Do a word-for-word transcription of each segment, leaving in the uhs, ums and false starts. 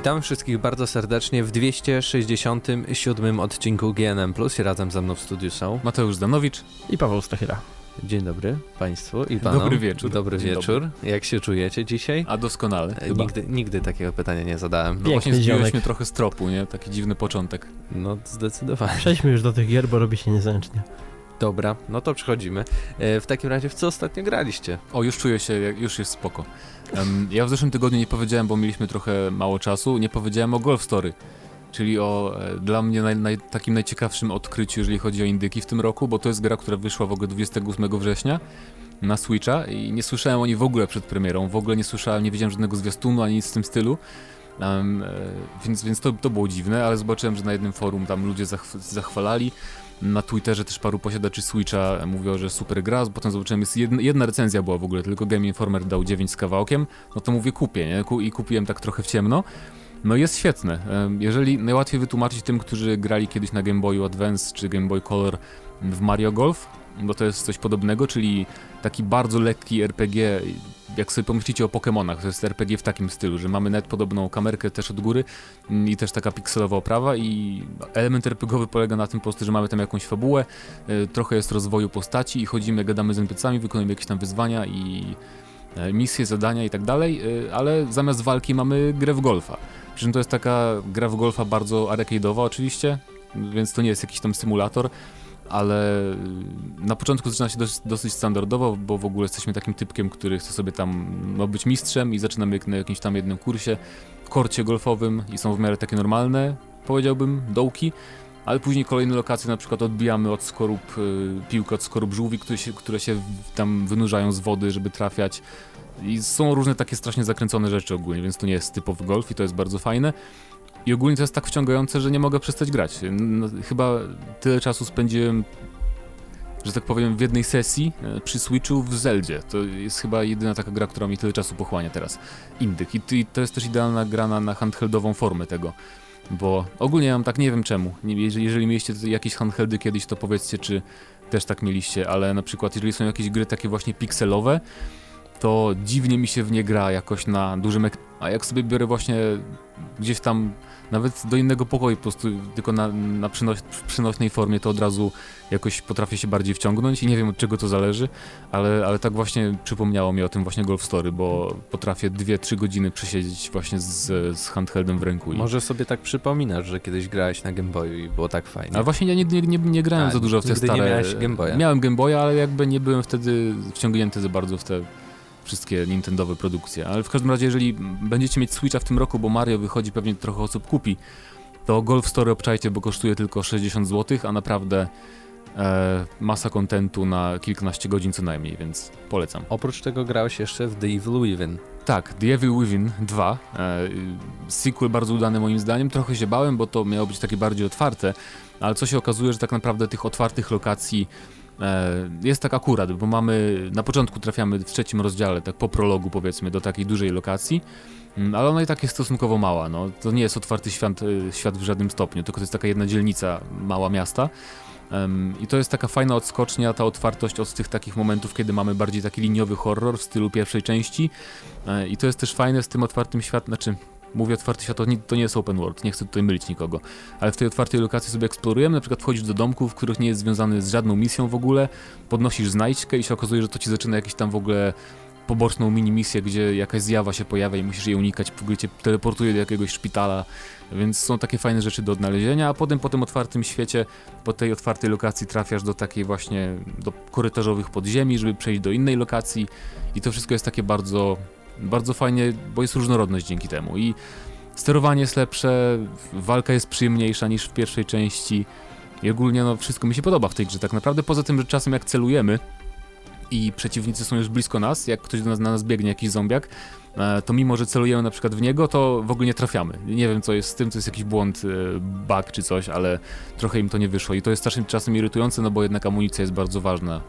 Witam wszystkich bardzo serdecznie w dwieście sześćdziesiątym siódmym odcinku G N M plus. Razem ze mną w studiu są Mateusz Danowicz i Paweł Stachyra. Dzień dobry Państwu i Panom. Dobry wieczór. Dobry Dzień wieczór. Dobry. Jak się czujecie dzisiaj? A doskonale. Chyba. Nigdy, nigdy takiego pytania nie zadałem. No właśnie zbiłeś mnie trochę z tropu, nie? Taki dziwny początek. No zdecydowanie. Przejdźmy już do tych gier, bo robi się niezręcznie. Dobra, no to przechodzimy. W takim razie w co ostatnio graliście? O, już czuję się, już jest spoko. Ja w zeszłym tygodniu nie powiedziałem, bo mieliśmy trochę mało czasu, nie powiedziałem o Golf Story, czyli o dla mnie naj, naj, takim najciekawszym odkryciu, jeżeli chodzi o indyki w tym roku, bo to jest gra, która wyszła w ogóle dwudziestego ósmego września na Switcha i nie słyszałem o niej w ogóle przed premierą, w ogóle nie słyszałem, nie wiedziałem żadnego zwiastunu ani nic w tym stylu. Um, więc, więc to, to było dziwne, ale zobaczyłem, że na jednym forum tam ludzie zachw- zachwalali, na Twitterze też paru posiadaczy Switcha mówiło, że super gra, potem zobaczyłem, jest jedna, jedna recenzja była w ogóle, tylko Game Informer dał dziewięć z kawałkiem, no to mówię kupię, nie? Ku- i kupiłem tak trochę w ciemno. No jest świetne, jeżeli najłatwiej wytłumaczyć tym, którzy grali kiedyś na Game Boyu Advance czy Game Boy Color w Mario Golf, bo to jest coś podobnego, czyli taki bardzo lekki R P G, jak sobie pomyślicie o Pokemonach, to jest R P G w takim stylu, że mamy nawet podobną kamerkę też od góry i też taka pikselowa oprawa i element R P G-owy polega na tym po prostu, że mamy tam jakąś fabułę, trochę jest rozwoju postaci i chodzimy, gadamy z N P C-ami, wykonujemy jakieś tam wyzwania i misje, zadania i tak dalej, ale zamiast walki mamy grę w golfa. Przy czym to jest taka gra w golfa bardzo arcade'owa oczywiście, więc to nie jest jakiś tam symulator, ale na początku zaczyna się dosyć, dosyć standardowo, bo w ogóle jesteśmy takim typkiem, który chce sobie tam no, być mistrzem i zaczynamy na jakimś tam jednym kursie, korcie golfowym i są w miarę takie normalne, powiedziałbym, dołki, ale później kolejne lokacje na przykład odbijamy od skorup, y, piłkę od skorup żółwi, które się, które się tam wynurzają z wody, żeby trafiać i są różne takie strasznie zakręcone rzeczy ogólnie, więc to nie jest typowy golf i to jest bardzo fajne. I ogólnie to jest tak wciągające, że nie mogę przestać grać. No, chyba tyle czasu spędziłem, że tak powiem, w jednej sesji przy Switchu w Zeldzie. To jest chyba jedyna taka gra, która mi tyle czasu pochłania teraz. Indyk. I, i to jest też idealna gra na, na handheldową formę tego. Bo ogólnie ja mam tak, nie wiem czemu. Jeżeli, jeżeli mieliście jakieś handheldy kiedyś, to powiedzcie, czy też tak mieliście. Ale na przykład, jeżeli są jakieś gry takie właśnie pikselowe, to dziwnie mi się w nie gra jakoś na dużym ekranie. A jak sobie biorę właśnie gdzieś tam, nawet do innego pokoju po prostu, tylko na, na przynoś- przynośnej formie, to od razu jakoś potrafię się bardziej wciągnąć i nie wiem od czego to zależy, ale, ale tak właśnie przypomniało mi o tym właśnie Golf Story, bo potrafię dwie trzy godziny przesiedzieć właśnie z, z handheldem w ręku. I... Może sobie tak przypominasz, że kieiedyś grałeś na Game Boyu i było tak fajnie. Ale właśnie ja nie, nie, nie, nie grałem A, za dużo w te stare... nie miałeś Game Boya. Miałem Game Boya, ale jakby nie byłem wtedy wciągnięty za bardzo w te... wszystkie nintendowe produkcje, ale w każdym razie jeżeli będziecie mieć Switcha w tym roku, bo Mario wychodzi, pewnie trochę osób kupi, to Golf Story obczajcie, bo kosztuje tylko sześćdziesiąt złotych, a naprawdę e, masa kontentu na kilkanaście godzin co najmniej, więc polecam. Oprócz tego grałeś jeszcze w The Evil Within. Tak, The Evil Within dwa, e, sequel bardzo udany moim zdaniem, trochę się bałem, bo to miało być takie bardziej otwarte, ale co się okazuje, że tak naprawdę tych otwartych lokacji jest tak akurat, bo mamy, na początku trafiamy w trzecim rozdziale, tak po prologu powiedzmy, do takiej dużej lokacji, ale ona i tak jest stosunkowo mała, no, to nie jest otwarty świat, świat w żadnym stopniu, tylko to jest taka jedna dzielnica, mała miasta um, i to jest taka fajna odskocznia, ta otwartość od tych takich momentów, kiedy mamy bardziej taki liniowy horror w stylu pierwszej części um, i to jest też fajne z tym otwartym światem, znaczy... Mówię otwarty świat, to nie jest open world, nie chcę tutaj mylić nikogo, ale w tej otwartej lokacji sobie eksplorujemy, na przykład wchodzisz do domków, w których nie jest związany z żadną misją w ogóle, podnosisz znajdźkę i się okazuje, że to ci zaczyna jakieś tam w ogóle poboczną mini misję, gdzie jakaś zjawa się pojawia i musisz jej unikać, w ogóle cię teleportuje do jakiegoś szpitala, więc są takie fajne rzeczy do odnalezienia, a potem po tym otwartym świecie, po tej otwartej lokacji trafiasz do takiej właśnie, do korytarzowych podziemi, żeby przejść do innej lokacji i to wszystko jest takie bardzo... Bardzo fajnie, bo jest różnorodność dzięki temu i sterowanie jest lepsze, walka jest przyjemniejsza niż w pierwszej części i ogólnie no wszystko mi się podoba w tej grze tak naprawdę, poza tym, że czasem jak celujemy i przeciwnicy są już blisko nas, jak ktoś do nas, na nas biegnie, jakiś zombiak, to mimo, że celujemy na przykład w niego, to w ogóle nie trafiamy. Nie wiem co jest z tym, to jest jakiś błąd, bug czy coś, ale trochę im to nie wyszło i to jest czasem, czasem irytujące, no bo jednak amunicja jest bardzo ważna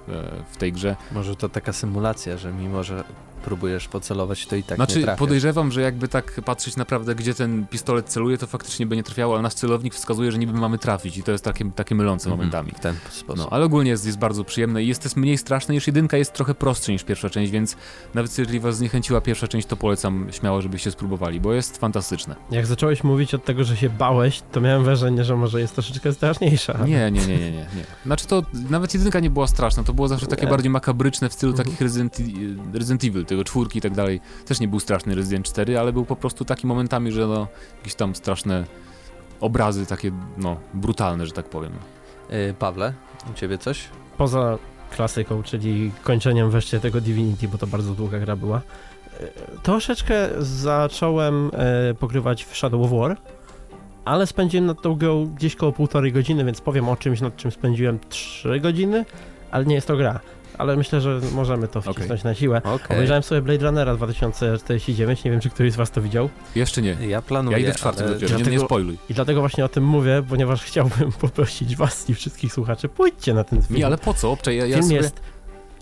w tej grze. Może to taka symulacja, że mimo, że próbujesz pocelować, to i tak znaczy, nie trafiasz. Podejrzewam, że jakby tak patrzeć naprawdę, gdzie ten pistolet celuje, to faktycznie by nie trafiało, ale nasz celownik wskazuje, że niby mamy trafić i to jest takie, takie mylące mm-hmm. momentami. W ten sposób. No, ale ogólnie jest, jest bardzo przyjemne i jest też mniej straszne niż jedynka, jest trochę prostsze niż pierwsza część, więc nawet jeżeli was zniechęciła pierwsza część, to polecam śmiało, żebyście spróbowali, bo jest fantastyczne. Jak zacząłeś mówić od tego, że się bałeś, to miałem wrażenie, że może jest troszeczkę straszniejsza. Nie, nie, nie, nie, nie. nie. Znaczy to nawet jedynka nie była straszna, to było zawsze takie nie. bardziej makabryczne w stylu mm-hmm. takich Resident, Resident Evil, tego czwórki i tak dalej. Też nie był straszny Resident cztery, ale był po prostu taki momentami, że no, jakieś tam straszne obrazy takie, no, brutalne, że tak powiem. Yy, Pawle, u ciebie coś? Poza klasyką, czyli kończeniem wreszcie tego Divinity, bo to bardzo długa gra była, yy, troszeczkę zacząłem yy, pokrywać w Shadow of War, ale spędziłem nad tą grą gdzieś koło półtorej godziny, więc powiem o czymś, nad czym spędziłem trzy godziny, ale nie jest to gra. Ale myślę, że możemy to wcisnąć okay. na siłę. Okay. Obejrzałem sobie Blade Runnera dwa tysiące czterdzieści dziewięć, nie wiem, czy któryś z was to widział. Jeszcze nie. Ja planuję. Ja idę w czwartym ale... do ciebie, dlatego, nie spoiluj. I dlatego właśnie o tym mówię, ponieważ chciałbym poprosić was i wszystkich słuchaczy, pójdźcie na ten film. Nie, ale po co? Obcze, ja, ja film sobie... jest...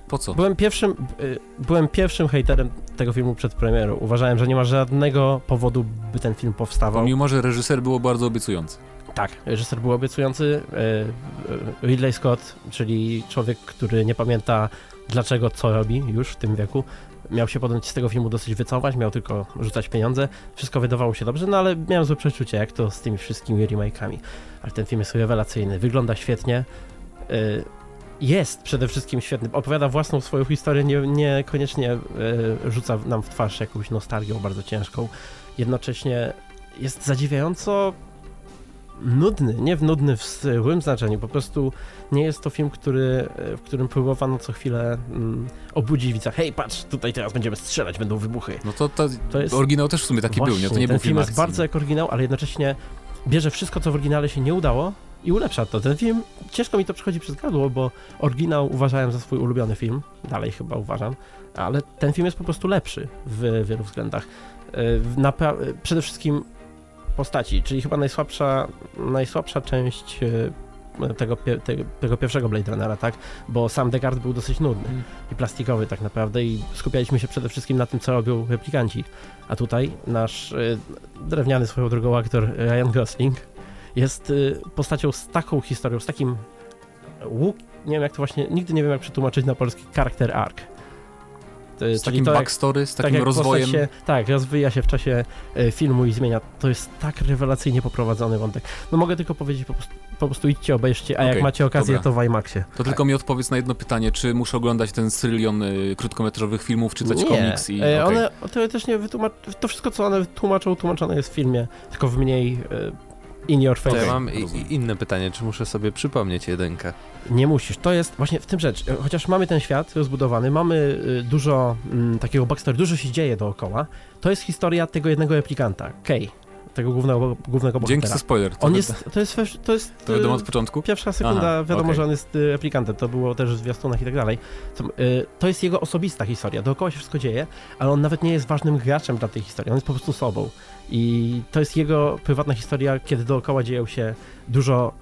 Po co? Byłem pierwszym, byłem pierwszym hejterem tego filmu przed premierą. Uważałem, że nie ma żadnego powodu, by ten film powstawał. Mimo, że reżyser był bardzo obiecujący. Tak, reżyser był obiecujący. Ridley Scott, czyli człowiek, który nie pamięta dlaczego, co robi już w tym wieku, miał się podjąć z tego filmu dosyć wycofać, miał tylko rzucać pieniądze. Wszystko wydawało się dobrze, no ale miałem złe przeczucie, jak to z tymi wszystkimi remake'ami. Ale ten film jest rewelacyjny, wygląda świetnie. Jest przede wszystkim świetny, opowiada własną swoją historię, nie, niekoniecznie rzuca nam w twarz jakąś nostalgią bardzo ciężką. Jednocześnie jest zadziwiająco nudny, nie w nudny w złym znaczeniu, po prostu nie jest to film, który, w którym próbowano co chwilę mm, obudzić widza. Hej, patrz, tutaj teraz będziemy strzelać, będą wybuchy. No to, to, to jest... oryginał też w sumie taki właśnie, był, nie? To nie był film, film jest akcji. Bardzo jak oryginał, ale jednocześnie bierze wszystko, co w oryginale się nie udało i ulepsza to. Ten film, ciężko mi to przychodzi przez gardło, bo oryginał uważałem za swój ulubiony film, dalej chyba uważam, ale ten film jest po prostu lepszy w wielu względach. Napra- przede wszystkim postaci, czyli chyba najsłabsza, najsłabsza część tego, pier- tego pierwszego Blade Runnera, tak? Bo sam Deckard był dosyć nudny mm. i plastikowy tak naprawdę i skupialiśmy się przede wszystkim na tym, co robią replikanci. A tutaj nasz y, drewniany swoją drogą aktor Ryan Gosling jest y, postacią z taką historią, z takim łuk, nie wiem jak to właśnie, nigdy nie wiem jak przetłumaczyć na polski charakter arc. Z takim to, backstory, z takim tak rozwojem. Się, tak, rozwija się w czasie filmu i zmienia. To jest tak rewelacyjnie poprowadzony wątek. No mogę tylko powiedzieć, po prostu, po prostu idźcie, obejrzcie, a okay, jak macie okazję, dobra. to w IMAXie. To tak. Tylko mi odpowiedz na jedno pytanie, czy muszę oglądać ten sylion y, krótkometrażowych filmów, czytać nie. komiks i... Okay. One teoretycznie wytłumaczą, to wszystko co one tłumaczą, tłumaczone jest w filmie, tylko w mniej... Y, in your face. Ja mam i, inne pytanie, czy muszę sobie przypomnieć jedynkę? Nie musisz, to jest właśnie w tym rzecz, chociaż mamy ten świat rozbudowany, mamy dużo m, takiego backstory, dużo się dzieje dookoła, to jest historia tego jednego replikanta, Kay, tego głównego, głównego bohatera. Dzięki za spoiler. To, on jest, to, jest, to, jest, to jest... To wiadomo od początku? Pierwsza sekunda, aha, wiadomo, okay. że on jest replikantem, to było też w zwiastunach i tak dalej. To jest jego osobista historia, dookoła się wszystko dzieje, ale on nawet nie jest ważnym graczem dla tej historii, on jest po prostu sobą. I to jest jego prywatna historia, kiedy dookoła dzieją się dużo,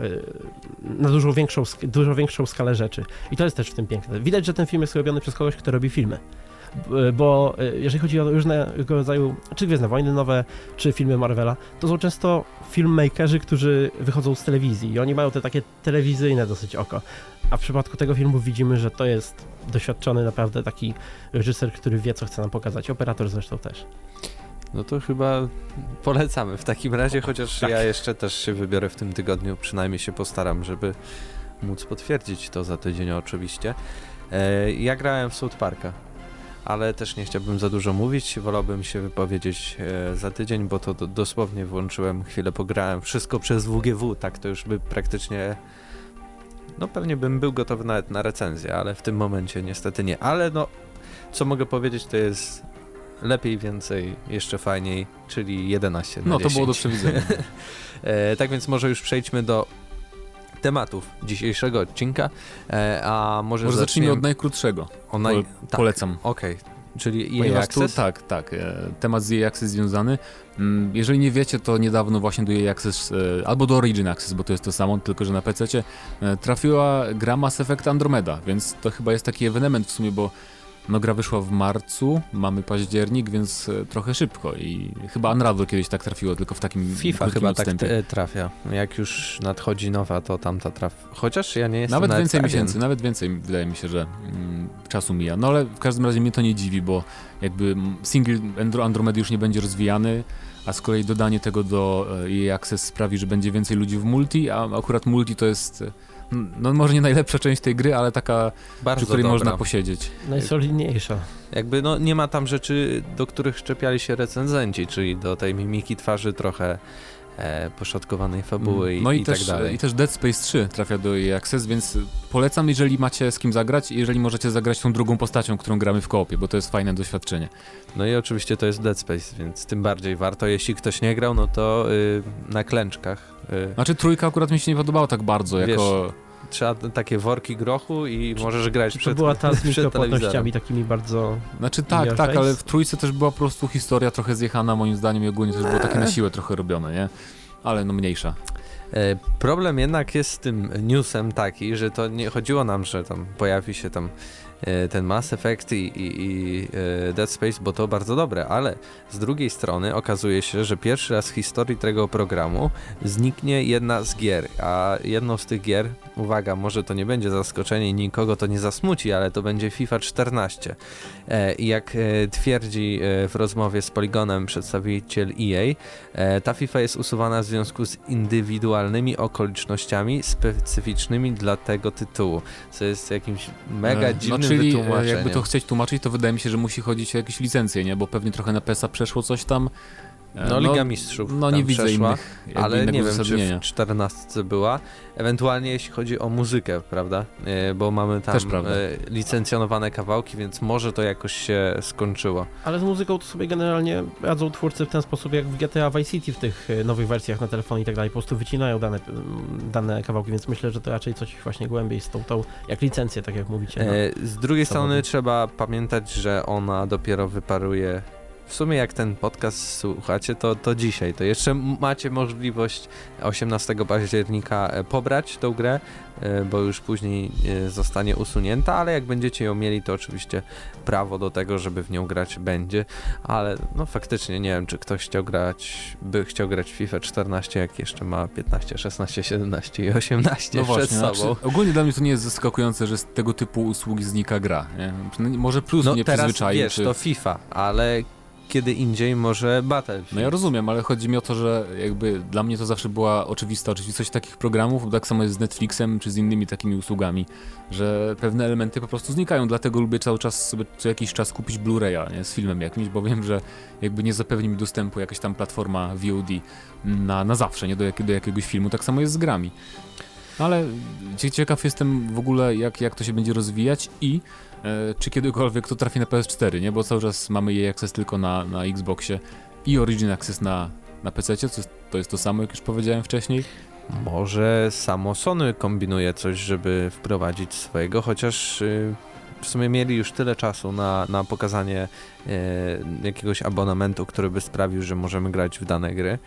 na dużo większą, dużo większą skalę rzeczy. I to jest też w tym piękne. Widać, że ten film jest robiony przez kogoś, kto robi filmy. Bo jeżeli chodzi o różnego rodzaju, czy Gwiezdne Wojny nowe, czy filmy Marvela, to są często filmmakerzy, którzy wychodzą z telewizji i oni mają te takie telewizyjne dosyć oko. A w przypadku tego filmu widzimy, że to jest doświadczony naprawdę taki reżyser, który wie, co chce nam pokazać. Operator zresztą też. No to chyba polecamy w takim razie, chociaż tak. ja jeszcze też się wybiorę w tym tygodniu, przynajmniej się postaram, żeby móc potwierdzić to za tydzień oczywiście. E, ja grałem w South Parka, ale też nie chciałbym za dużo mówić, wolałbym się wypowiedzieć e, za tydzień, bo to do, dosłownie włączyłem, chwilę pograłem, wszystko przez W G W, tak to już by praktycznie... No pewnie bym był gotowy nawet na recenzję, ale w tym momencie niestety nie. Ale no, co mogę powiedzieć, to jest... Lepiej, więcej, jeszcze fajniej, czyli jedenaście na dziesięć. No to było do przewidzenia. e, tak więc może już przejdźmy do tematów dzisiejszego odcinka, e, a może, może zacznijmy od najkrótszego. O naj... po, tak. Polecam. Okej, okay. Czyli E A Access? Tu, tak, tak. E, temat z E A Access związany. Mm, jeżeli nie wiecie, to niedawno właśnie do E A Access, e, albo do Origin Access, bo to jest to samo, tylko że na pececie, e, trafiła gra Mass Effect Andromeda, więc to chyba jest taki ewenement w sumie, bo No gra wyszła w marcu, mamy październik, więc trochę szybko i chyba Unravel kiedyś tak trafiło, tylko w takim FIFA chyba odstępie. Tak trafia. Jak już nadchodzi nowa, to tamta traf. Chociaż ja nie jestem nawet Nawet więcej miesięcy, ten... nawet więcej wydaje mi się, że mm, czasu mija. No ale w każdym razie mnie to nie dziwi, bo jakby single Andromeda już nie będzie rozwijany, a z kolei dodanie tego do E A Access sprawi, że będzie więcej ludzi w multi, a akurat multi to jest... No może nie najlepsza część tej gry, ale taka, bardzo przy której dobra. Można posiedzieć. Najsolidniejsza. Jakby no nie ma tam rzeczy, do których szczepiali się recenzenci, czyli do tej mimiki twarzy trochę e, poszatkowanej fabuły mm. no i, i, i też, tak dalej. I też Dead Space trzy trafia do E A Access, więc polecam, jeżeli macie z kim zagrać i jeżeli możecie zagrać tą drugą postacią, którą gramy w koopie, bo to jest fajne doświadczenie. No i oczywiście to jest Dead Space, więc tym bardziej warto. Jeśli ktoś nie grał, no to yy, na klęczkach. Znaczy trójka akurat mi się nie podobała tak bardzo, wiesz, jako... Trzeba takie worki grochu i czy, możesz grać przed telewizorem. To była ta z mikropłatnościami takimi bardzo... Znaczy tak, tak, face. Ale w trójce też była po prostu historia trochę zjechana moim zdaniem i ogólnie też było takie na siłę trochę robione, nie? Ale no mniejsza. Problem jednak jest z tym newsem taki, że to nie chodziło nam, że tam pojawi się tam ten Mass Effect i, i, i Dead Space, bo to bardzo dobre, ale z drugiej strony okazuje się, że pierwszy raz w historii tego programu zniknie jedna z gier, a jedną z tych gier, uwaga, może to nie będzie zaskoczenie i nikogo to nie zasmuci, ale to będzie FIFA czternaście. I jak twierdzi w rozmowie z Polygonem przedstawiciel E A, ta FIFA jest usuwana w związku z indywidualnymi okolicznościami specyficznymi dla tego tytułu, co jest jakimś mega dziwnym. Czyli jakby to chcieć tłumaczyć, to wydaje mi się, że musi chodzić o jakieś licencje, nie? Bo pewnie trochę na P E S a przeszło coś tam. No, no Liga Mistrzów no, nie widzę przeszła, innych, ale nie wiem, czy w czternastce była. Ewentualnie jeśli chodzi o muzykę, prawda? Yy, bo mamy tam yy, licencjonowane kawałki, więc może to jakoś się skończyło. Ale z muzyką to sobie generalnie radzą twórcy w ten sposób, jak w G T A Vice City w tych nowych wersjach na telefon i tak dalej. Po prostu wycinają dane, dane kawałki, więc myślę, że to raczej coś właśnie głębiej z tą, tą jak licencję, tak jak mówicie. Yy, z drugiej strony mówi. Trzeba pamiętać, że ona dopiero wyparuje. W sumie jak ten podcast słuchacie, to, to dzisiaj, to jeszcze macie możliwość osiemnastego października pobrać tą grę, bo już później zostanie usunięta, ale jak będziecie ją mieli, to oczywiście prawo do tego, żeby w nią grać będzie, ale no faktycznie nie wiem, czy ktoś chciał grać, by chciał grać w FIFA czternaście, jak jeszcze ma piętnaście, szesnaście, siedemnaście i osiemnaście no przed właśnie, sobą. Znaczy, ogólnie dla mnie to nie jest zaskakujące, że z tego typu usługi znika gra, nie? Może plus no, mnie przyzwyczaił. No teraz wiesz, czy... to FIFA, ale... kiedy indziej może Battlefield. No ja rozumiem, ale chodzi mi o to, że jakby dla mnie to zawsze była oczywista oczywistość takich programów, bo tak samo jest z Netflixem czy z innymi takimi usługami, że pewne elementy po prostu znikają, dlatego lubię cały czas sobie co jakiś czas kupić Blu-raya, nie? Z filmem jakimś, bo wiem, że jakby nie zapewni mi dostępu jakaś tam platforma V O D na, na zawsze, nie do, jak, do jakiegoś filmu, tak samo jest z grami. No ale ciekaw jestem w ogóle jak, jak to się będzie rozwijać i e, czy kiedykolwiek to trafi na P S cztery, nie? Bo cały czas mamy jej access tylko na, na Xboxie i Origin Access na, na P C cie, co jest, to jest to samo jak już powiedziałem wcześniej. Może samo Sony kombinuje coś, żeby wprowadzić swojego, chociaż y, w sumie mieli już tyle czasu na, na pokazanie y, jakiegoś abonamentu, który by sprawił, że możemy grać w dane gry.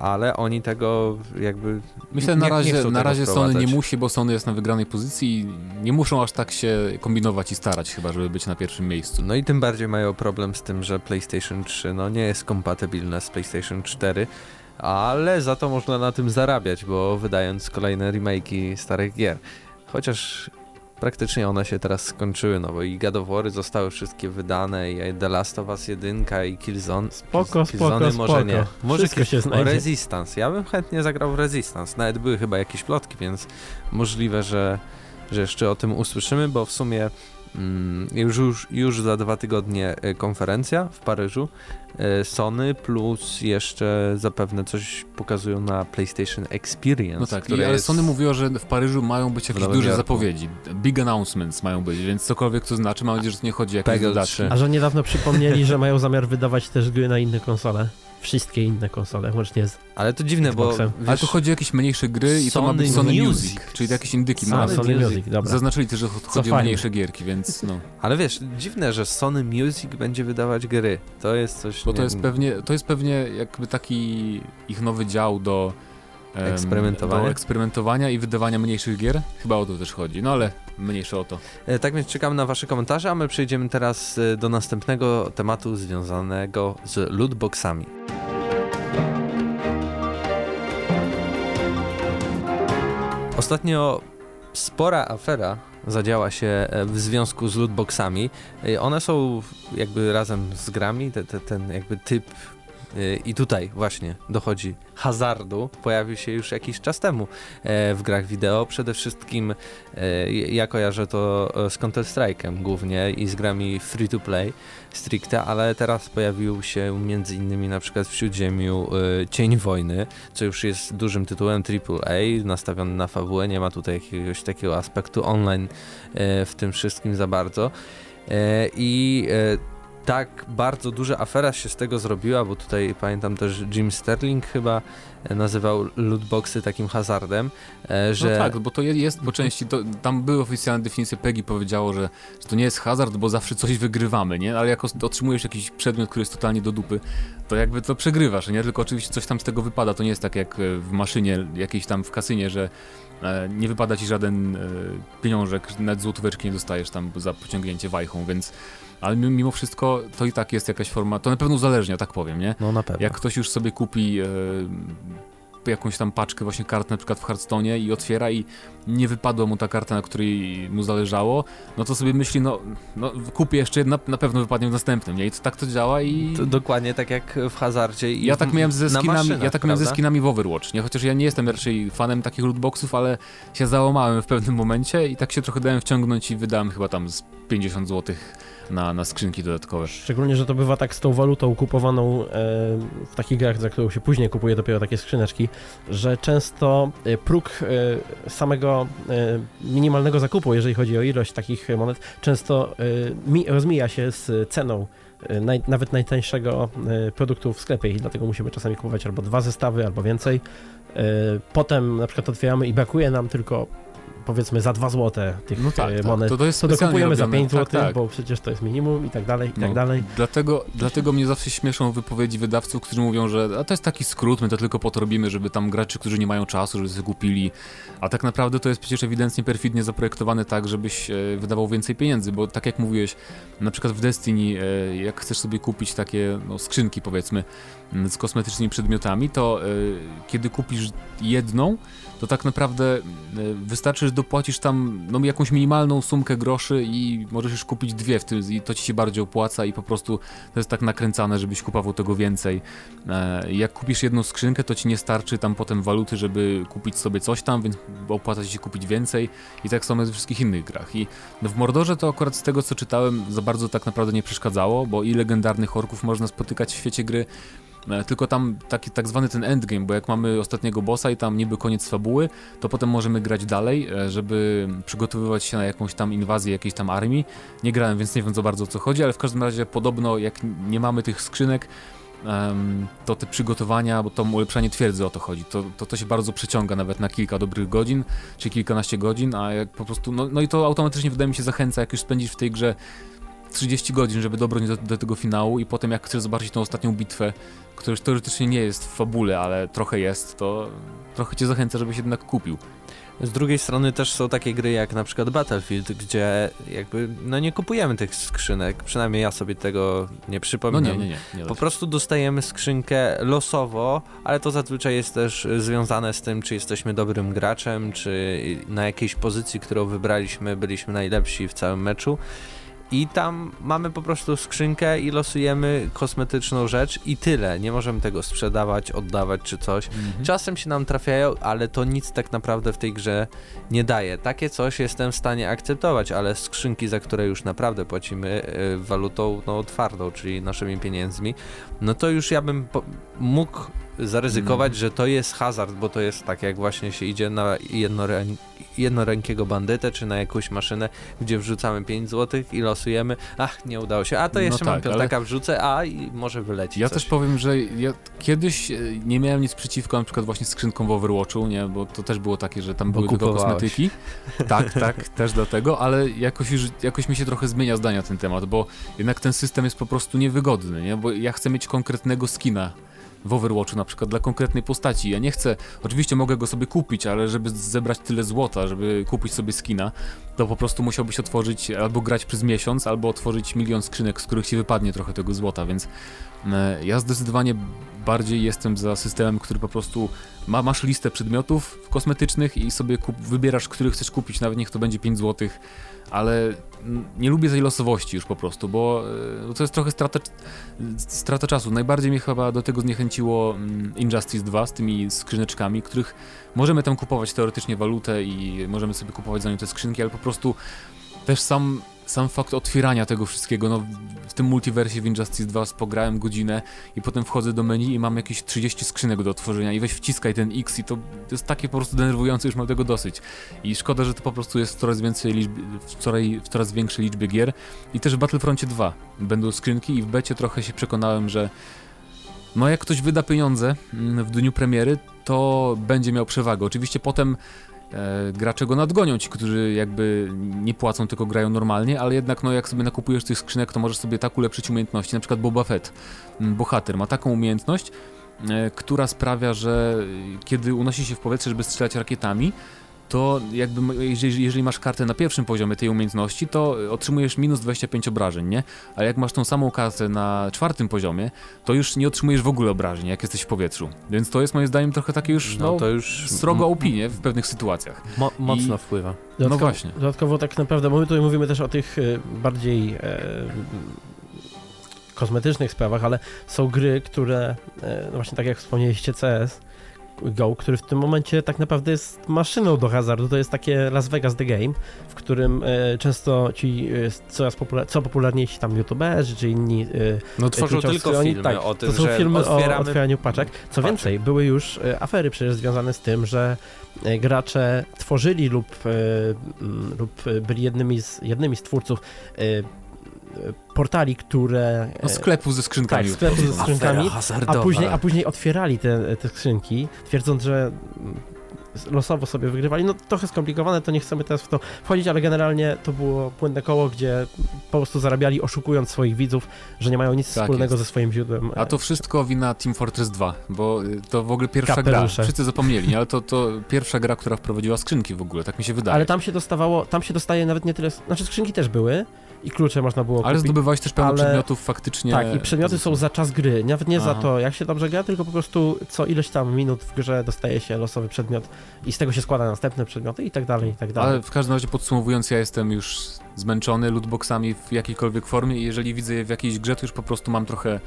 Ale oni tego jakby... Myślę, na razie, na razie Sony nie musi, bo Sony jest na wygranej pozycji i nie muszą aż tak się kombinować i starać chyba, żeby być na pierwszym miejscu. No i tym bardziej mają problem z tym, że PlayStation trzy no, nie jest kompatybilne z PlayStation cztery, ale za to można na tym zarabiać, bo wydając kolejne remake'i starych gier. Chociaż... praktycznie one się teraz skończyły, no bo i God of War zostały wszystkie wydane, i The Last of Us jeden i Killzone. Spoko, Killzone, spoko, może spoko. Nie. Może wszystko się znajdzie. Resistance. Ja bym chętnie zagrał w Resistance. Nawet były chyba jakieś plotki, więc możliwe, że, że jeszcze o tym usłyszymy, bo w sumie mm, już, już, już za dwa tygodnie konferencja w Paryżu Sony, plus jeszcze zapewne coś pokazują na PlayStation Experience. No tak, i, ale Sony mówiło, że w Paryżu mają być jakieś duże Jorku. Zapowiedzi. Big announcements mają być, więc cokolwiek to znaczy, mam nadzieję, że to nie chodzi o jakieś wydarzy. A że niedawno przypomnieli, że mają zamiar wydawać też gry na inne konsole. Wszystkie inne konsole, łącznie z ale to dziwne, Xboxem. Bo... wiesz, ale tu chodzi o jakieś mniejsze gry i to ma być Sony Music, music czyli jakieś indyki. Sony, Sony Music, dobra. Zaznaczyli też, że chodzi o mniejsze gierki, więc no. Ale wiesz, dziwne, że Sony Music będzie wydawać gry. To jest coś... Bo to jest, pewnie, to jest pewnie jakby taki ich nowy dział do Eksperymentowania. Do eksperymentowania i wydawania mniejszych gier. Chyba o to też chodzi, no ale mniejsze o to. Tak więc czekam na wasze komentarze, a my przejdziemy teraz do następnego tematu związanego z lootboxami. Ostatnio spora afera zadziała się w związku z lootboxami. One są jakby razem z grami, te, te, ten jakby typ. I tutaj właśnie dochodzi hazardu, pojawił się już jakiś czas temu w grach wideo, przede wszystkim ja kojarzę to z Counter-Strike'em głównie i z grami free to play stricte, ale teraz pojawił się między innymi na przykład w Śródziemiu Cień Wojny, co już jest dużym tytułem triple A, nastawiony na fabułę, nie ma tutaj jakiegoś takiego aspektu online w tym wszystkim za bardzo i tak bardzo duża afera się z tego zrobiła, bo tutaj pamiętam też Jim Sterling chyba nazywał lootboxy takim hazardem, że... No tak, bo to jest po części, to, tam były oficjalne definicje, PEGI powiedziało, że, że to nie jest hazard, bo zawsze coś wygrywamy, nie? Ale jak otrzymujesz jakiś przedmiot, który jest totalnie do dupy, to jakby to przegrywasz, nie? Tylko oczywiście coś tam z tego wypada, to nie jest tak jak w maszynie, jakiejś tam w kasynie, że nie wypada ci żaden pieniążek, nawet złotóweczki nie dostajesz tam za pociągnięcie wajchą, więc... Ale mimo wszystko to i tak jest jakaś forma, to na pewno uzależnia, tak powiem, nie? No na pewno. Jak ktoś już sobie kupi yy, jakąś tam paczkę właśnie kart na przykład w Hearthstone'ie i otwiera i nie wypadła mu ta karta, na której mu zależało, no to sobie myśli, no, no kupię jeszcze, na, na pewno wypadnie w następnym, nie? I to, tak to działa i... To dokładnie tak jak w hazardzie i ja tak miałem ze skinami, ja tak miałem ze skinami w Overwatch, nie? Chociaż ja nie jestem raczej fanem takich lootboxów, ale się załamałem w pewnym momencie i tak się trochę dałem wciągnąć i wydałem chyba tam z pięćdziesiąt złotych Na, na skrzynki dodatkowe. Szczególnie, że to bywa tak z tą walutą kupowaną e, w takich grach, za którą się później kupuje dopiero takie skrzyneczki, że często e, próg e, samego e, minimalnego zakupu, jeżeli chodzi o ilość takich monet, często e, mi, rozmija się z ceną e, naj, nawet najtańszego e, produktu w sklepie i dlatego musimy czasami kupować albo dwa zestawy, albo więcej. E, potem na przykład otwieramy i brakuje nam tylko powiedzmy za dwa złote tych no tak, monet, tak, to, to, to dokupujemy robione. Za pięć złotych, tak, tak. Bo przecież to jest minimum i tak dalej, i no, tak dalej. Dlatego, dlatego mnie zawsze śmieszą wypowiedzi wydawców, którzy mówią, że a to jest taki skrót, my to tylko po to robimy, żeby tam graczy, którzy nie mają czasu, żeby sobie kupili, a tak naprawdę to jest przecież ewidentnie perfidnie zaprojektowane tak, żebyś e, wydawał więcej pieniędzy, bo tak jak mówiłeś, na przykład w Destiny, e, jak chcesz sobie kupić takie no, skrzynki powiedzmy z kosmetycznymi przedmiotami, to e, kiedy kupisz jedną, to tak naprawdę wystarczy, że dopłacisz tam no, jakąś minimalną sumkę groszy i możesz już kupić dwie w tym i to ci się bardziej opłaca i po prostu to jest tak nakręcane, żebyś kupował tego więcej. Jak kupisz jedną skrzynkę, to ci nie starczy tam potem waluty, żeby kupić sobie coś tam, więc opłaca ci się kupić więcej i tak samo jest we wszystkich innych grach. I no, w Mordorze to akurat z tego, co czytałem, za bardzo tak naprawdę nie przeszkadzało, bo i legendarnych orków można spotykać w świecie gry, tylko tam taki tak zwany ten endgame, bo jak mamy ostatniego bossa i tam niby koniec fabuły, to potem możemy grać dalej, żeby przygotowywać się na jakąś tam inwazję jakiejś tam armii. Nie grałem, więc nie wiem za bardzo o co chodzi, ale w każdym razie podobno jak nie mamy tych skrzynek, to te przygotowania, bo to ulepszanie twierdzy o to chodzi, to, to, to się bardzo przeciąga nawet na kilka dobrych godzin, czy kilkanaście godzin, a jak po prostu, no, no i to automatycznie wydaje mi się zachęca, jak już spędzisz w tej grze trzydzieści godzin, żeby dobrnąć do, do tego finału i potem jak chcesz zobaczyć tą ostatnią bitwę, która już teoretycznie nie jest w fabule, ale trochę jest, to trochę cię zachęca, żebyś jednak kupił. Z drugiej strony też są takie gry jak na przykład Battlefield, gdzie jakby no nie kupujemy tych skrzynek, przynajmniej ja sobie tego nie przypominam. No nie, nie, nie, nie po prostu dostajemy skrzynkę losowo, ale to zazwyczaj jest też związane z tym, czy jesteśmy dobrym graczem, czy na jakiejś pozycji, którą wybraliśmy, byliśmy najlepsi w całym meczu. I tam mamy po prostu skrzynkę i losujemy kosmetyczną rzecz i tyle. Nie możemy tego sprzedawać, oddawać czy coś. Mhm. Czasem się nam trafiają, ale to nic tak naprawdę w tej grze nie daje. Takie coś jestem w stanie akceptować, ale skrzynki, za które już naprawdę płacimy yy, walutą no, twardą, czyli naszymi pieniędzmi, no to już ja bym po- mógł zaryzykować, mm. że to jest hazard, bo to jest tak jak właśnie się idzie na jednorę- jednorękiego bandytę, czy na jakąś maszynę, gdzie wrzucamy pięć złotych i losujemy, ach nie udało się, a to jeszcze no mam tak, piątaka ale... wrzucę, a i może wyleci Ja coś. Też powiem, że ja kiedyś nie miałem nic przeciwko na przykład właśnie skrzynkom w Overwatchu, nie, bo to też było takie, że tam bo były tylko kosmetyki. Tak, tak, też dlatego, ale jakoś już, jakoś mi się trochę zmienia zdania ten temat, bo jednak ten system jest po prostu niewygodny, nie, bo ja chcę mieć konkretnego skina w Overwatchu na przykład dla konkretnej postaci. Ja nie chcę, oczywiście mogę go sobie kupić, ale żeby zebrać tyle złota, żeby kupić sobie skina, to po prostu musiałbyś otworzyć, albo grać przez miesiąc, albo otworzyć milion skrzynek, z których ci wypadnie trochę tego złota, więc ja zdecydowanie bardziej jestem za systemem, który po prostu ma, masz listę przedmiotów kosmetycznych i sobie kup, wybierasz, który chcesz kupić, nawet niech to będzie pięć złotych, ale nie lubię tej losowości już po prostu, bo to jest trochę strata, strata czasu. Najbardziej mnie chyba do tego zniechęciło Injustice dwa z tymi skrzyneczkami, których możemy tam kupować teoretycznie walutę i możemy sobie kupować za nią te skrzynki, ale po prostu też sam Sam fakt otwierania tego wszystkiego, no w tym multiversie w Injustice dwa pograłem godzinę i potem wchodzę do menu i mam jakieś trzydzieści skrzynek do otworzenia i weź wciskaj ten X i to, to jest takie po prostu denerwujące, już mam tego dosyć. I szkoda, że to po prostu jest w coraz, więcej liczby, w coraz, w coraz większej liczbie gier i też w Battlefroncie dwa będą skrzynki i w becie trochę się przekonałem, że no jak ktoś wyda pieniądze w dniu premiery, to będzie miał przewagę. Oczywiście potem gracze go nadgonią, ci, którzy jakby nie płacą, tylko grają normalnie, ale jednak no jak sobie nakupujesz tych skrzynek, to możesz sobie tak ulepszyć umiejętności, na przykład Boba Fett, bohater, ma taką umiejętność, która sprawia, że kiedy unosi się w powietrze, żeby strzelać rakietami, to jakby jeżeli, jeżeli masz kartę na pierwszym poziomie tej umiejętności, to otrzymujesz minus dwadzieścia pięć obrażeń, nie? A jak masz tą samą kartę na czwartym poziomie, to już nie otrzymujesz w ogóle obrażeń, jak jesteś w powietrzu. Więc to jest moim zdaniem trochę takie już, no, no to już srogo O P, nie? W pewnych sytuacjach. Mo- mocno I... wpływa. Dodatkowo, no właśnie. Dodatkowo tak naprawdę, bo my tutaj mówimy też o tych bardziej e, kosmetycznych sprawach, ale są gry, które, no właśnie tak jak wspomnieliście, C S Go, który w tym momencie tak naprawdę jest maszyną do hazardu, to jest takie Las Vegas The Game, w którym y, często ci y, coraz popular- co popularniejsi tam youtuberzy czy inni y, no tworzą tylko filmy oni, tak, o tym, to są że filmy o otwieraniu paczek. Co paczek. Więcej, były już y, afery przecież związane z tym, że y, gracze tworzyli lub, y, y, lub byli jednymi z, jednymi z twórców y, portali, które... No sklepu ze skrzynkami. Tak, sklepu ze skrzynkami, a później, a później otwierali te, te skrzynki, twierdząc, że losowo sobie wygrywali. No trochę skomplikowane, to nie chcemy teraz w to wchodzić, ale generalnie to było płynne koło, gdzie po prostu zarabiali, oszukując swoich widzów, że nie mają nic tak wspólnego jest. ze swoim źródłem. A to wszystko wina Team Fortress dwa, bo to w ogóle pierwsza Kapelusze. gra, wszyscy zapomnieli, nie? ale to, to pierwsza gra, która wprowadziła skrzynki w ogóle, tak mi się wydaje. Ale tam się dostawało, tam się dostaje nawet nie tyle, znaczy skrzynki też były, i klucze można było kupić. Ale zdobywałeś też pełno ale... przedmiotów faktycznie. Tak, i przedmioty są za czas gry. Nawet nie Aha. za to, jak się dobrze gra, tylko po prostu co ileś tam minut w grze dostaje się losowy przedmiot i z tego się składa następne przedmioty i tak dalej, i tak dalej. Ale w każdym razie podsumowując, ja jestem już zmęczony lootboxami w jakiejkolwiek formie i jeżeli widzę je w jakiejś grze, to już po prostu mam trochę...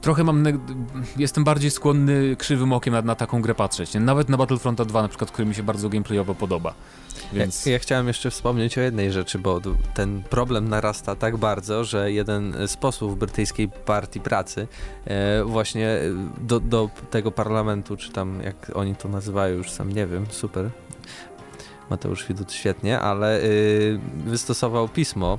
Trochę mam, ne- jestem bardziej skłonny krzywym okiem na, na taką grę patrzeć, nie? Nawet na Battlefronta dwa na przykład, który mi się bardzo gameplayowo podoba. Więc... Ja, ja chciałem jeszcze wspomnieć o jednej rzeczy, bo ten problem narasta tak bardzo, że jeden z posłów brytyjskiej partii pracy e, właśnie do, do tego parlamentu, czy tam jak oni to nazywają, już sam nie wiem, super, Mateusz Widut świetnie, ale y, wystosował pismo,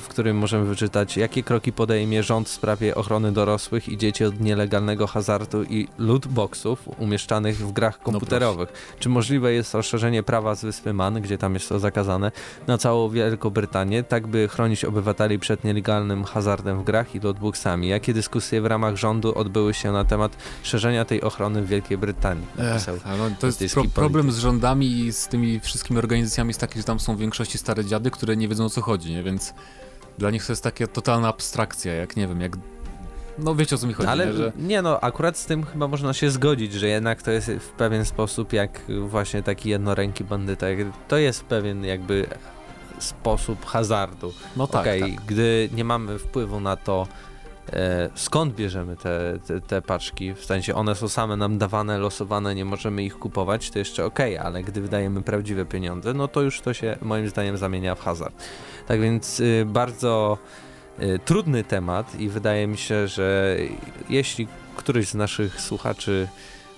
w którym możemy wyczytać, jakie kroki podejmie rząd w sprawie ochrony dorosłych i dzieci od nielegalnego hazardu i lootboxów umieszczanych w grach komputerowych. No czy możliwe jest rozszerzenie prawa z Wyspy Man, gdzie tam jest to zakazane, na całą Wielką Brytanię, tak by chronić obywateli przed nielegalnym hazardem w grach i lootboxami? Jakie dyskusje w ramach rządu odbyły się na temat szerzenia tej ochrony w Wielkiej Brytanii? Ech, no to jest pro- problem z rządami i z tymi wszystkimi organizacjami jest taki, że tam są w większości stare dziady, które nie wiedzą o co chodzi, nie? Więc dla nich to jest taka totalna abstrakcja, jak nie wiem, jak... No wiecie o co mi chodzi, ale nie, że... nie no, akurat z tym chyba można się zgodzić, że jednak to jest w pewien sposób jak właśnie taki jednoręki bandyta, to jest pewien jakby sposób hazardu. No tak, okay, tak. Gdy nie mamy wpływu na to, skąd bierzemy te, te, te paczki, w sensie one są same nam dawane, losowane, nie możemy ich kupować, to jeszcze okej, okay, ale gdy wydajemy prawdziwe pieniądze, no to już to się moim zdaniem zamienia w hazard. Tak więc y, bardzo y, trudny temat i wydaje mi się, że jeśli któryś z naszych słuchaczy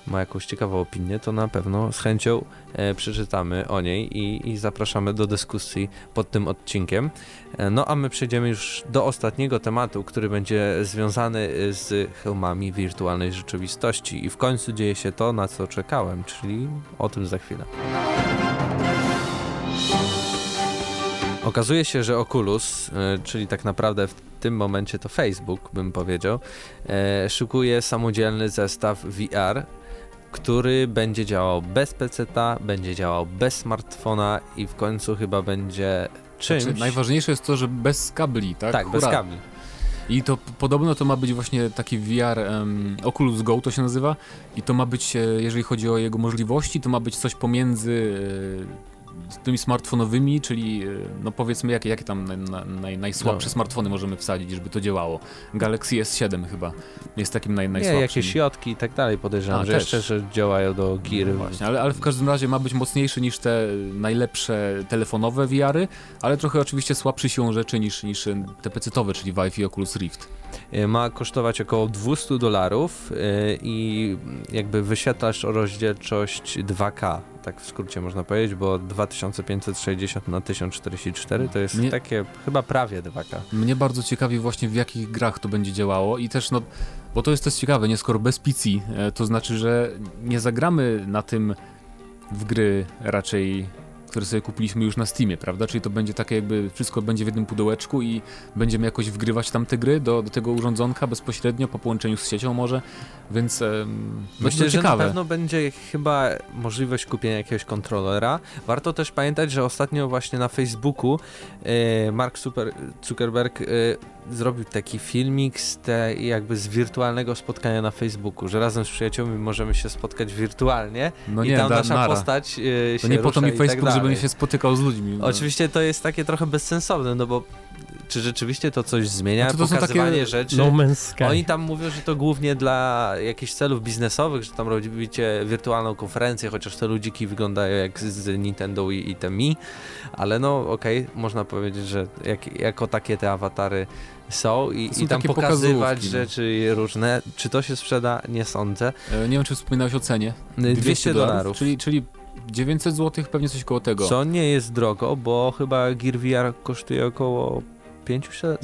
ma jakąś ciekawą opinię, to na pewno z chęcią e, przeczytamy o niej i, i zapraszamy do dyskusji pod tym odcinkiem. E, no a my przejdziemy już do ostatniego tematu, który będzie związany z hełmami wirtualnej rzeczywistości i w końcu dzieje się to, na co czekałem, czyli o tym za chwilę. Okazuje się, że Oculus, e, czyli tak naprawdę w tym momencie to Facebook, bym powiedział, e, szykuje samodzielny zestaw V R, który będzie działał bez peceta, będzie działał bez smartfona i w końcu chyba będzie czymś... Znaczy, najważniejsze jest to, że bez kabli, tak? Tak, hura. Bez kabli. I to podobno to ma być właśnie taki V R, um, Oculus Go to się nazywa, i to ma być, jeżeli chodzi o jego możliwości, to ma być coś pomiędzy e, tymi smartfonowymi, czyli e, no powiedzmy jakie, jakie tam naj, naj, najsłabsze no. smartfony możemy wsadzić, żeby to działało. Galaxy S siedem chyba jest takim naj, najsłabszym. Nie, jakieś jotki i tak dalej podejrzewam, A, że też. jeszcze że działają do gier. No właśnie, ale, ale w każdym razie ma być mocniejszy niż te najlepsze telefonowe V R-y, ale trochę oczywiście słabszy siłą rzeczy niż, niż te pecetowe, czyli Vive i Oculus Rift. Ma kosztować około dwieście dolarów i jakby wyświetlasz rozdzielczość dwa K, tak w skrócie można powiedzieć, bo dwa tysiące pięćset sześćdziesiąt na tysiąc czterdzieści cztery to jest mnie, takie chyba prawie dwa K. Mnie bardzo ciekawi właśnie, w jakich grach to będzie działało i też no, bo to jest też ciekawe, nie, skoro bez P C, to znaczy, że nie zagramy na tym w gry raczej, które sobie kupiliśmy już na Steamie, prawda? Czyli to będzie takie jakby wszystko będzie w jednym pudełeczku i będziemy jakoś wgrywać tamte gry do, do tego urządzonka bezpośrednio po połączeniu z siecią może, więc em, myślę, że ciekawe. Na pewno będzie chyba możliwość kupienia jakiegoś kontrolera. Warto też pamiętać, że ostatnio właśnie na Facebooku yy, Mark Super, Zuckerberg yy, zrobił taki filmik z te, jakby z wirtualnego spotkania na Facebooku, że razem z przyjaciółmi możemy się spotkać wirtualnie no nie, i tam da, nasza nara. postać yy, się no nie rusza po to mi Facebook, i tak dalej. Żebym się spotykał z ludźmi. No. Oczywiście to jest takie trochę bezsensowne, no bo czy rzeczywiście to coś zmienia, no to to pokazywanie rzeczy. No Man's Sky. Oni tam mówią, że to głównie dla jakichś celów biznesowych, że tam robicie wirtualną konferencję, chociaż te ludziki wyglądają jak z Nintendo i, i te Mi, ale no okej, okay, można powiedzieć, że jak, jako takie te awatary są i, są i tam pokazywać rzeczy różne. Czy to się sprzeda? Nie sądzę. E, nie wiem, czy wspominałeś o cenie. dwieście dolarów. Czyli, czyli dziewięćset złotych, pewnie coś koło tego. Co nie jest drogo, bo chyba Gear V R kosztuje około pięćset,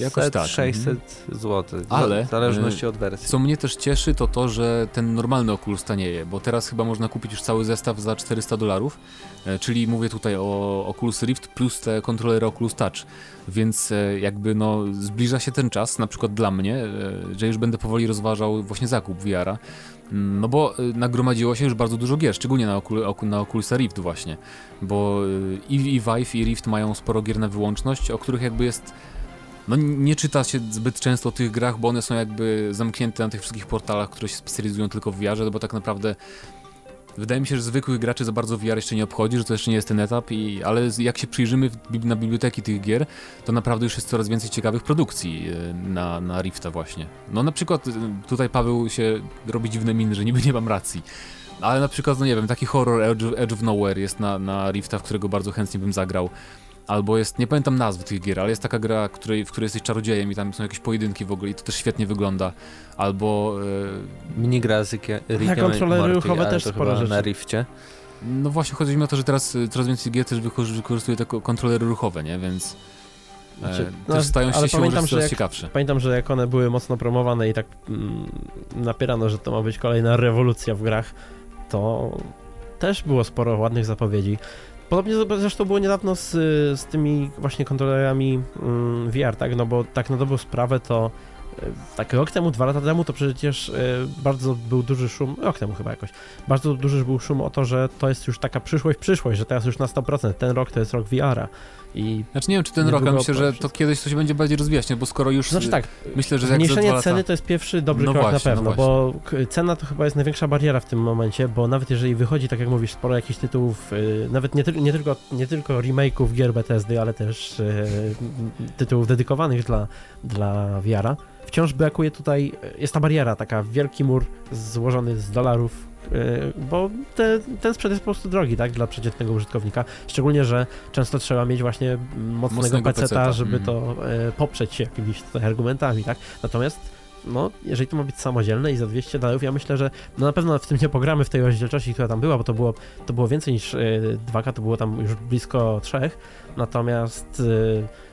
sześćset złotych, ale w zależności od wersji. Co mnie też cieszy, to to, że ten normalny Oculus tanieje, bo teraz chyba można kupić już cały zestaw za czterysta dolarów, czyli mówię tutaj o Oculus Rift plus te kontrolery Oculus Touch, więc jakby no zbliża się ten czas, na przykład dla mnie, że już będę powoli rozważał właśnie zakup V R-a, no bo nagromadziło się już bardzo dużo gier, szczególnie na, Ocul- na Oculus Rift właśnie, bo i, i Vive i Rift mają sporo gier na wyłączność, o których jakby jest... No nie czyta się zbyt często o tych grach, bo one są jakby zamknięte na tych wszystkich portalach, które się specjalizują tylko w V R-ze, bo tak naprawdę wydaje mi się, że zwykłych graczy za bardzo V R jeszcze nie obchodzi, że to jeszcze nie jest ten etap, i, ale jak się przyjrzymy w, na biblioteki tych gier, to naprawdę już jest coraz więcej ciekawych produkcji na, na Rifta właśnie. No na przykład tutaj Paweł się robi dziwne miny, że niby nie mam racji. Ale na przykład, no nie wiem, taki horror Edge, Edge of Nowhere jest na, na Rifta, w którego bardzo chętnie bym zagrał. Albo jest, nie pamiętam nazwy tych gier, ale jest taka gra, której, w której jesteś czarodziejem i tam są jakieś pojedynki w ogóle i to też świetnie wygląda. Albo... Yy... Minigra z Rickiem i Morty, kontrolery ruchowe też sporo rzeczy. Na Rifcie. No właśnie, chodzi mi o to, że teraz coraz więcej gier też wykorzystuje te kontrolery ruchowe, nie? Więc... Znaczy, no, też stają się siłą rzeczy coraz ciekawsze. Pamiętam, że jak one były mocno promowane i tak mm, napierano, że to ma być kolejna rewolucja w grach, to też było sporo ładnych zapowiedzi. Podobnie zresztą było niedawno z, z tymi właśnie kontrolerami mm, V R, tak? No bo tak na dobrą sprawę to tak rok temu, dwa lata temu to przecież bardzo był duży szum, rok temu chyba jakoś, bardzo duży był szum o to, że to jest już taka przyszłość, przyszłość, że teraz już na sto procent ten rok to jest rok V R-a. I znaczy nie wiem, czy ten rok, ale myślę, że to kiedyś coś będzie bardziej rozwijać, nie? Bo skoro już... Znaczy tak, myślę, że jak zmniejszenie lata... ceny to jest pierwszy dobry no krok właśnie, na pewno, no bo cena to chyba jest największa bariera w tym momencie, bo nawet jeżeli wychodzi, tak jak mówisz, sporo jakichś tytułów, yy, nawet nie, ty- nie, tylko, nie tylko remake'ów gier Bethesdy, ale też yy, tytułów dedykowanych dla, dla V R-a, wciąż brakuje tutaj, jest ta bariera, taka wielki mur złożony z dolarów, bo te, ten sprzęt jest po prostu drogi, tak, dla przeciętnego użytkownika, szczególnie, że często trzeba mieć właśnie mocnego, mocnego peceta, żeby mm. to e, poprzeć się jakimiś tutaj argumentami, tak, natomiast no, jeżeli to ma być samodzielne i za dwieście dolarów, ja myślę, że no na pewno w tym nie pogramy w tej rozdzielczości, która tam była, bo to było, to było więcej niż e, dwa K, to było tam już blisko trzy, natomiast e,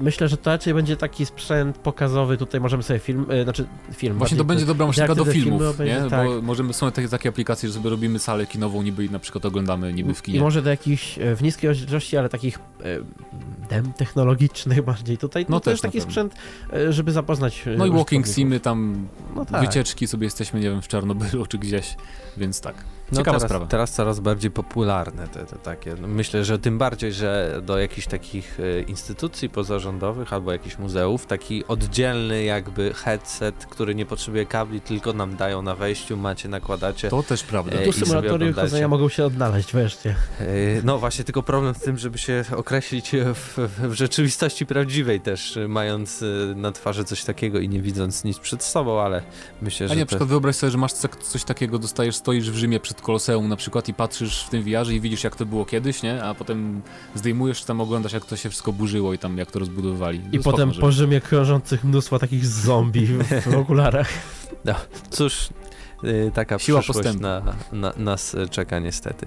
myślę, że to raczej będzie taki sprzęt pokazowy, tutaj możemy sobie film, yy, znaczy film. Właśnie to będzie dobra maszyna do filmów, filmy, nie? Będzie, tak. Bo możemy, są takie, takie aplikacje, że sobie robimy salę kinową niby i na przykład oglądamy niby w kinie. I może do jakichś w niskiej rozdzielczości, ale takich yy, dem technologicznych bardziej tutaj. No, no to jest taki sprzęt, żeby zapoznać... No i walking simy, tam no tak. wycieczki sobie jesteśmy, nie wiem, w Czarnobylu czy gdzieś, więc tak. No teraz, sprawa. teraz coraz bardziej popularne te, te takie. No myślę, że tym bardziej, że do jakichś takich instytucji pozarządowych albo jakichś muzeów taki oddzielny jakby headset, który nie potrzebuje kabli, tylko nam dają na wejściu, macie, nakładacie. To też prawda. Tu symulatory chodzenia mogą się odnaleźć wreszcie. No właśnie, tylko problem z tym, żeby się określić w, w rzeczywistości prawdziwej też, mając na twarzy coś takiego i nie widząc nic przed sobą, ale myślę, A że... A nie, na te... przykład wyobraź sobie, że masz coś takiego, dostajesz, stoisz w Rzymie przed Koloseum na przykład i patrzysz w tym wiarze i widzisz, jak to było kiedyś, nie? A potem zdejmujesz, tam oglądasz, jak to się wszystko burzyło i tam jak to rozbudowywali. I to potem po Rzymie krążących mnóstwo takich zombie w, w okularach. No, cóż, yy, taka siła przyszłość na, na, nas czeka niestety.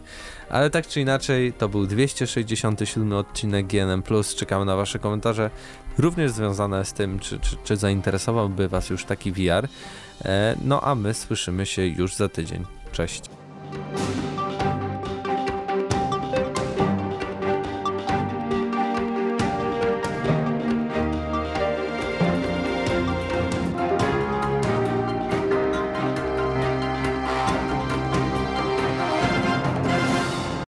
Ale tak czy inaczej, to był dwieście sześćdziesiąty siódmy odcinek G N M plus. Czekamy na wasze komentarze, również związane z tym, czy, czy, czy zainteresowałby was już taki V R. E, no a my słyszymy się już za tydzień. Cześć. We'll be right back.